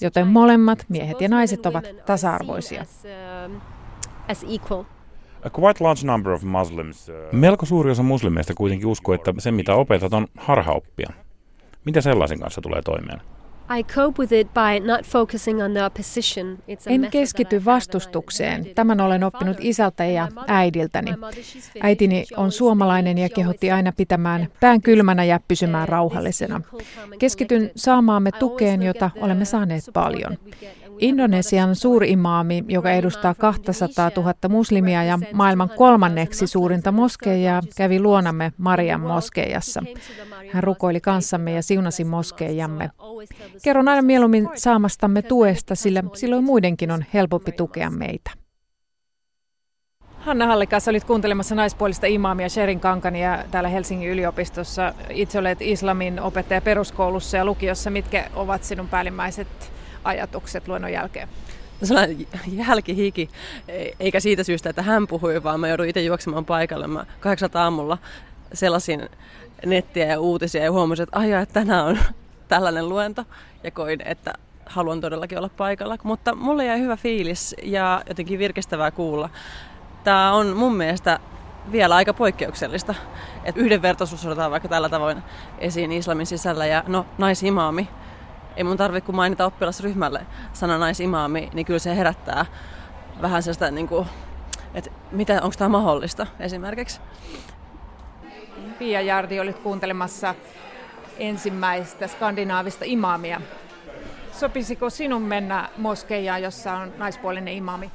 Joten molemmat, miehet ja naiset, ovat tasa-arvoisia. Melko suuri osa muslimeista kuitenkin uskoo, että se mitä opetat on harhaoppia. Mitä sellaisen kanssa tulee toimeen? En keskity vastustukseen. Tämän olen oppinut isältä ja äidiltäni. Äitini on suomalainen ja kehotti aina pitämään pään kylmänä ja pysymään rauhallisena. Keskityn saamaamme tukeen, jota olemme saaneet paljon. Indonesian suurimaami, joka edustaa kaksisataatuhatta muslimia ja maailman kolmanneksi suurinta moskeijaa, kävi luonamme Marian moskeijassa. Hän rukoili kanssamme ja siunasi moskeijamme. Kerron aina mieluummin saamastamme tuesta, sillä silloin muidenkin on helpompi tukea meitä. Hanna Hallikas, olit kuuntelemassa naispuolista imaamia Sherin Kankania täällä Helsingin yliopistossa. Itse olet islamin opettaja peruskoulussa ja lukiossa. Mitkä ovat sinun päällimmäiset ajatukset luennon jälkeen? No, sellainen jälkihiki, eikä siitä syystä, että hän puhui, vaan mä joudun itse juoksemaan paikalle. Mä kahdeksalta aamulla selasin nettiä ja uutisia ja huomasin, että aijaa, että tänään on tällainen luento ja koin, että haluan todellakin olla paikalla. Mutta mulle jäi hyvä fiilis ja jotenkin virkistävää kuulla. Tämä on mun mielestä vielä aika poikkeuksellista, että yhdenvertaisuus otetaan vaikka tällä tavoin esiin islamin sisällä ja no, naisimaami ei mun tarvitse kun mainita oppilasryhmälle sana naisimaami, niin kyllä se herättää vähän sellaista, niin kuin, että mitä, onko tämä mahdollista esimerkiksi. Pia Jardi, olit kuuntelemassa ensimmäistä skandinaavista imaamia. Sopisiko sinun mennä moskeijaan, jossa on naispuolinen imaami?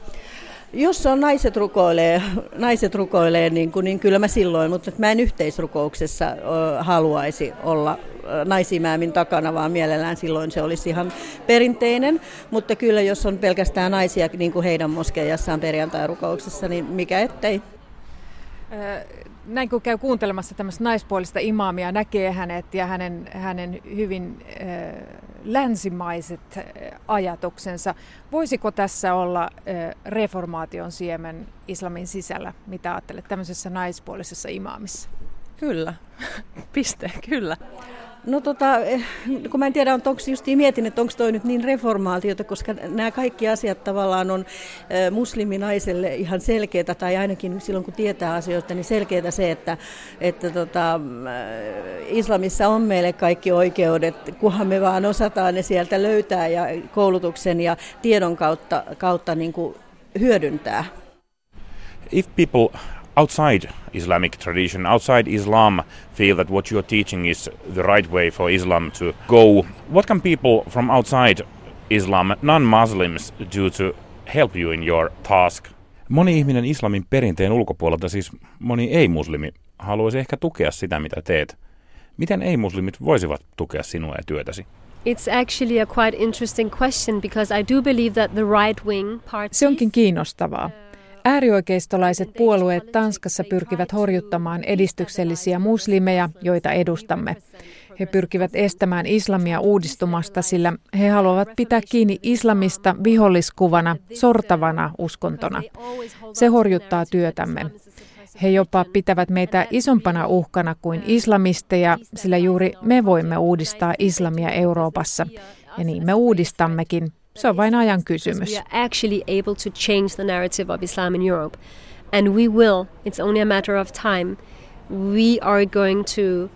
Jos on naiset rukoilee, naiset rukoilee niin, kuin, niin kyllä mä silloin, mutta mä en yhteisrukouksessa ö, haluaisi olla naisimäämin takana, vaan mielellään silloin se olisi ihan perinteinen. Mutta kyllä jos on pelkästään naisia, niin kuin heidän moskeijassaan perjantai-rukouksessa, niin mikä ettei. Näin kun käy kuuntelemassa tämmöistä naispuolista imaamia, näkee hänet ja hänen, hänen hyvin ö, länsimaiset ajatuksensa. Voisiko tässä olla ö, reformaation siemen islamin sisällä, mitä ajattelet, tämmöisessä naispuolisessa imaamissa? Kyllä. Piste, kyllä. No tota, kun mä en tiedä, onko justiin mietin, että onko toi nyt niin reformaatiota, koska nämä kaikki asiat tavallaan on musliminaiselle ihan selkeätä, tai ainakin silloin kun tietää asioita, niin selkeätä se, että, että tota, islamissa on meille kaikki oikeudet, kunhan me vaan osataan ne sieltä löytää ja koulutuksen ja tiedon kautta, kautta niin kuin hyödyntää. If people... outside Islamic tradition, outside Islam, feel that what you're teaching is the right way for Islam to go. What can people from outside Islam, non-Muslims, do to help you in your task? Moni ihminen islamin perinteen ulkopuolelta, siis moni ei-muslimi, haluaisi ehkä tukea sitä, mitä teet. Miten ei-muslimit voisivat tukea sinua ja työtäsi? It's actually a quite interesting question because I do believe that the right wing part... Se onkin kiinnostavaa. Äärioikeistolaiset puolueet Tanskassa pyrkivät horjuttamaan edistyksellisiä muslimeja, joita edustamme. He pyrkivät estämään islamia uudistumasta, sillä he haluavat pitää kiinni islamista viholliskuvana, sortavana uskontona. Se horjuttaa työtämme. He jopa pitävät meitä isompana uhkana kuin islamisteja, sillä juuri me voimme uudistaa islamia Euroopassa, ja niin me uudistammekin. Se on vain ajan kysymys. We are actually able to change the narrative of Islam in Europe, and we will. It's only a matter of time. We are going to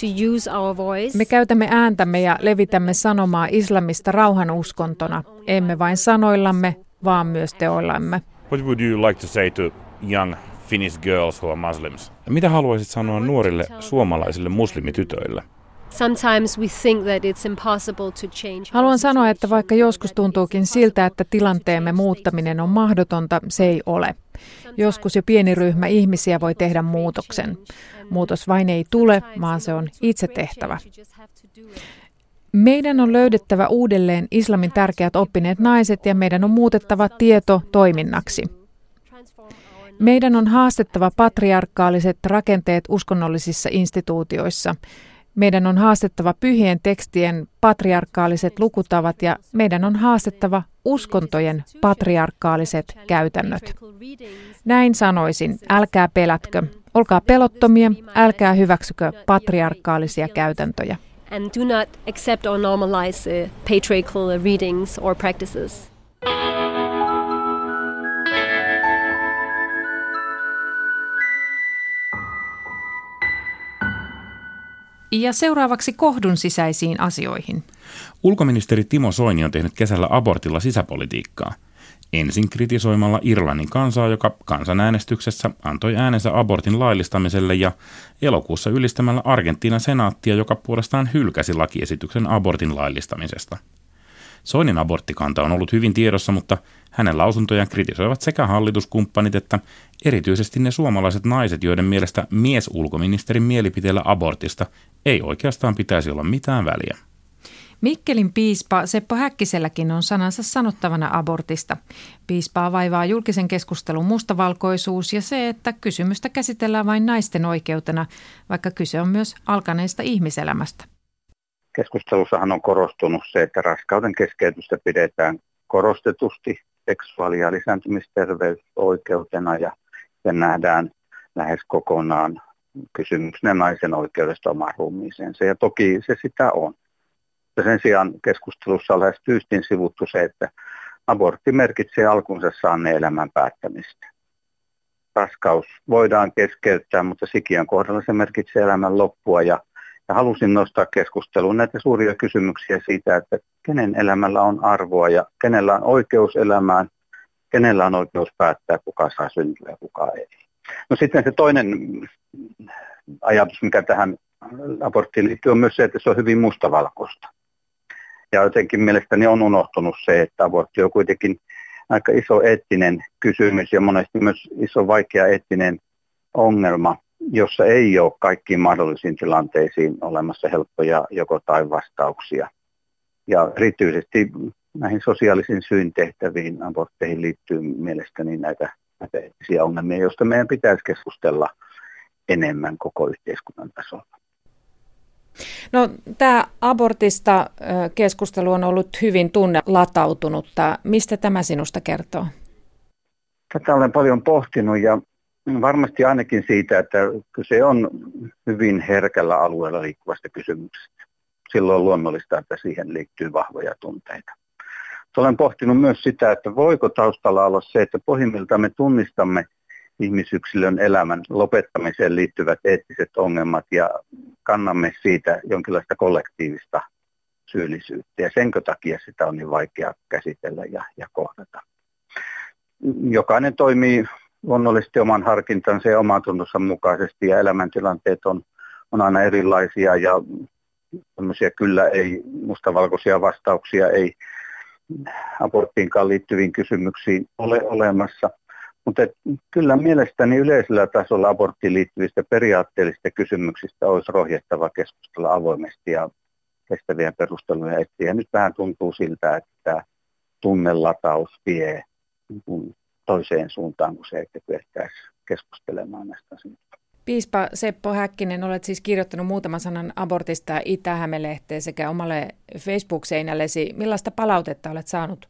to use our voice. Me käytämme ääntämme ja levitämme sanomaa islamista rauhanuskontona, emme vain sanoillamme, vaan myös teoillamme. What would you like to say to young Finnish girls who are Muslims? Mitä haluaisit sanoa nuorille suomalaisille muslimitytöille? Sometimes we think that it's impossible to change. Haluan sanoa, että vaikka joskus tuntuukin siltä, että tilanteemme muuttaminen on mahdotonta, se ei ole. Joskus jo pieni ryhmä ihmisiä voi tehdä muutoksen. Muutos vain ei tule, vaan se on itse tehtävä. Meidän on löydettävä uudelleen islamin tärkeät oppineet naiset ja meidän on muutettava tieto toiminnaksi. Meidän on haastettava patriarkaaliset rakenteet uskonnollisissa instituutioissa. Meidän on haastettava pyhien tekstien patriarkaaliset lukutavat ja meidän on haastettava uskontojen patriarkaaliset käytännöt. Näin sanoisin, älkää pelätkö, olkaa pelottomia, älkää hyväksykö patriarkaalisia käytäntöjä. And do not accept or normalize patriarchal readings or practices. Ja seuraavaksi kohdun sisäisiin asioihin. Ulkoministeri Timo Soini on tehnyt kesällä abortilla sisäpolitiikkaa. Ensin kritisoimalla Irlannin kansaa, joka kansanäänestyksessä antoi äänensä abortin laillistamiselle ja elokuussa ylistämällä Argentiinan senaattia, joka puolestaan hylkäsi lakiesityksen abortin laillistamisesta. Soinin aborttikanta on ollut hyvin tiedossa, mutta hänen lausuntojaan kritisoivat sekä hallituskumppanit että erityisesti ne suomalaiset naiset, joiden mielestä miesulkoministerin mielipiteellä abortista ei oikeastaan pitäisi olla mitään väliä. Mikkelin piispa Seppo Häkkiselläkin on sanansa sanottavana abortista. Piispaa vaivaa julkisen keskustelun mustavalkoisuus ja se, että kysymystä käsitellään vain naisten oikeutena, vaikka kyse on myös alkaneesta ihmiselämästä. Keskustelussahan on korostunut se, että raskauden keskeytystä pidetään korostetusti seksuaali- ja lisääntymisterveysoikeutena ja se nähdään lähes kokonaan kysymyksenä naisen oikeudesta omaan ruumiiseensa. Ja toki se sitä on. Ja sen sijaan keskustelussa on lähes tyystin sivuttu se, että abortti merkitsee alkunsa saaneen elämän päättämistä. Raskaus voidaan keskeyttää, mutta sikiön kohdalla se merkitsee elämän loppua ja ja halusin nostaa keskusteluun näitä suuria kysymyksiä siitä, että kenen elämällä on arvoa ja kenellä on oikeus elämään, kenellä on oikeus päättää, kuka saa syntyä ja kuka ei. No sitten se toinen ajatus, mikä tähän aborttiin liittyy, on myös se, että se on hyvin mustavalkoista. Ja jotenkin mielestäni on unohtunut se, että abortti on kuitenkin aika iso eettinen kysymys ja monesti myös iso vaikea eettinen ongelma, jossa ei ole kaikkiin mahdollisiin tilanteisiin olemassa helppoja joko tai vastauksia. Ja erityisesti näihin sosiaalisiin syyn tehtäviin abortteihin liittyy mielestäni näitä eettisiä ongelmia, joista meidän pitäisi keskustella enemmän koko yhteiskunnan tasolla. No, tämä abortista keskustelu on ollut hyvin tunnelatautunutta. Mistä tämä sinusta kertoo? Tätä olen paljon pohtinut ja varmasti ainakin siitä, että kyse on hyvin herkällä alueella liikkuvasta kysymyksestä. Silloin on luonnollista, että siihen liittyy vahvoja tunteita. Olen pohtinut myös sitä, että voiko taustalla olla se, että pohjimmiltaan me tunnistamme ihmisyksilön elämän lopettamiseen liittyvät eettiset ongelmat ja kannamme siitä jonkinlaista kollektiivista syyllisyyttä. Ja senkö takia sitä on niin vaikea käsitellä ja, ja kohdata. Jokainen toimii luonnollisesti oman harkintansa ja oman tuntonsa mukaisesti ja elämäntilanteet on, on aina erilaisia ja tämmöisiä kyllä ei, mustavalkoisia vastauksia ei aborttiinkaan liittyviin kysymyksiin ole olemassa. Mutta kyllä mielestäni yleisellä tasolla aborttiin liittyvistä periaatteellisista kysymyksistä olisi rohjettava keskustella avoimesti ja kestäviä perusteluja etsiä. Nyt vähän tuntuu siltä, että tunnelataus vie toiseen suuntaan, kun se ei kyettäisi keskustelemaan näistä asioista. Piispa Seppo Häkkinen, olet siis kirjoittanut muutaman sanan abortista Itä-Häme-lehteen sekä omalle Facebook-seinällesi. Millaista palautetta olet saanut?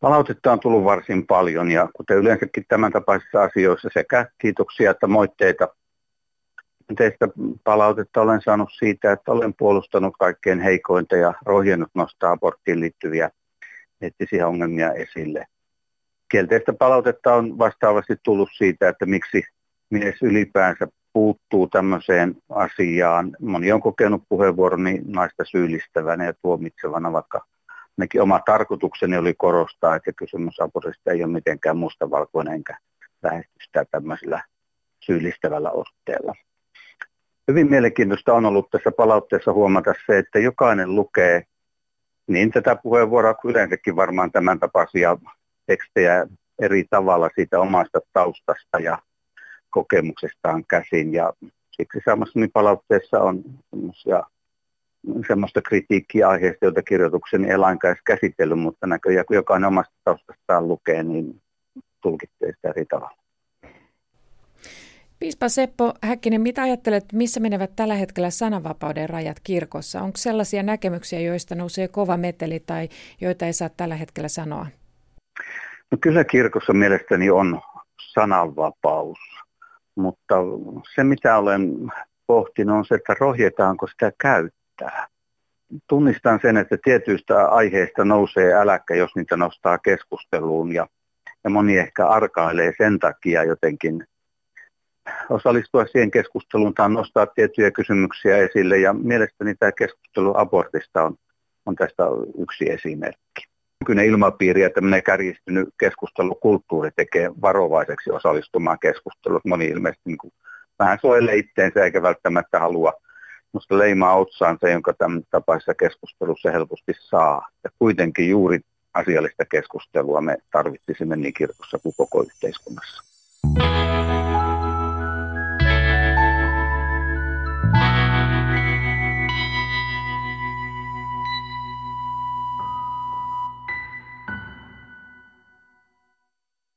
Palautetta on tullut varsin paljon ja kuten yleensäkin tämän tapaisissa asioissa sekä kiitoksia että moitteita. Teistä palautetta olen saanut siitä, että olen puolustanut kaikkein heikointa ja rohjennut nostaa aborttiin liittyviä eettisiä ongelmia esille. Kielteistä palautetta on vastaavasti tullut siitä, että miksi mies ylipäänsä puuttuu tämmöiseen asiaan. Moni on kokenut puheenvuoroni naista syyllistävänä ja tuomitsevana, vaikka ainakin oma tarkoitukseni oli korostaa, että kysymys abortista ei ole mitenkään mustavalkoinen enkä lähestystä tämmöisellä syyllistävällä otteella. Hyvin mielenkiintoista on ollut tässä palautteessa huomata se, että jokainen lukee niin tätä puheenvuoroa kuin yleensäkin varmaan tämän tapaisia tekstejä eri tavalla siitä omasta taustasta ja kokemuksestaan käsin. Ja siksi saamassani palautteessa on semmoista kritiikkiä aiheesta, jota kirjoitukseni ei lainkaan edes käsitellyt, mutta näköjään kun jokainen omasta taustastaan lukee, niin tulkitsee sitä eri tavalla. Piispa Seppo Häkkinen, mitä ajattelet, missä menevät tällä hetkellä sananvapauden rajat kirkossa? Onko sellaisia näkemyksiä, joista nousee kova meteli tai joita ei saa tällä hetkellä sanoa? No kyllä kirkossa mielestäni on sananvapaus, mutta se mitä olen pohtinut on se, että rohjetaanko sitä käyttää. Tunnistan sen, että tietyistä aiheista nousee äläkkä, jos niitä nostaa keskusteluun ja, ja moni ehkä arkailee sen takia jotenkin osallistua siihen keskusteluun tai nostaa tiettyjä kysymyksiä esille ja mielestäni tämä keskustelu abortista on, on tästä yksi esimerkki. Nykyinen ilmapiiri ja tämmöinen kärjistynyt keskustelukulttuuri tekee varovaiseksi osallistumaan keskusteluun. Moni ilmeisesti niin kuin vähän suojelee itseensä eikä välttämättä halua musta leimaa otsaansa, jonka tämän tapaisessa keskustelussa helposti saa. Ja kuitenkin juuri asiallista keskustelua me tarvitsisimme niin kirkossa kuin koko yhteiskunnassa.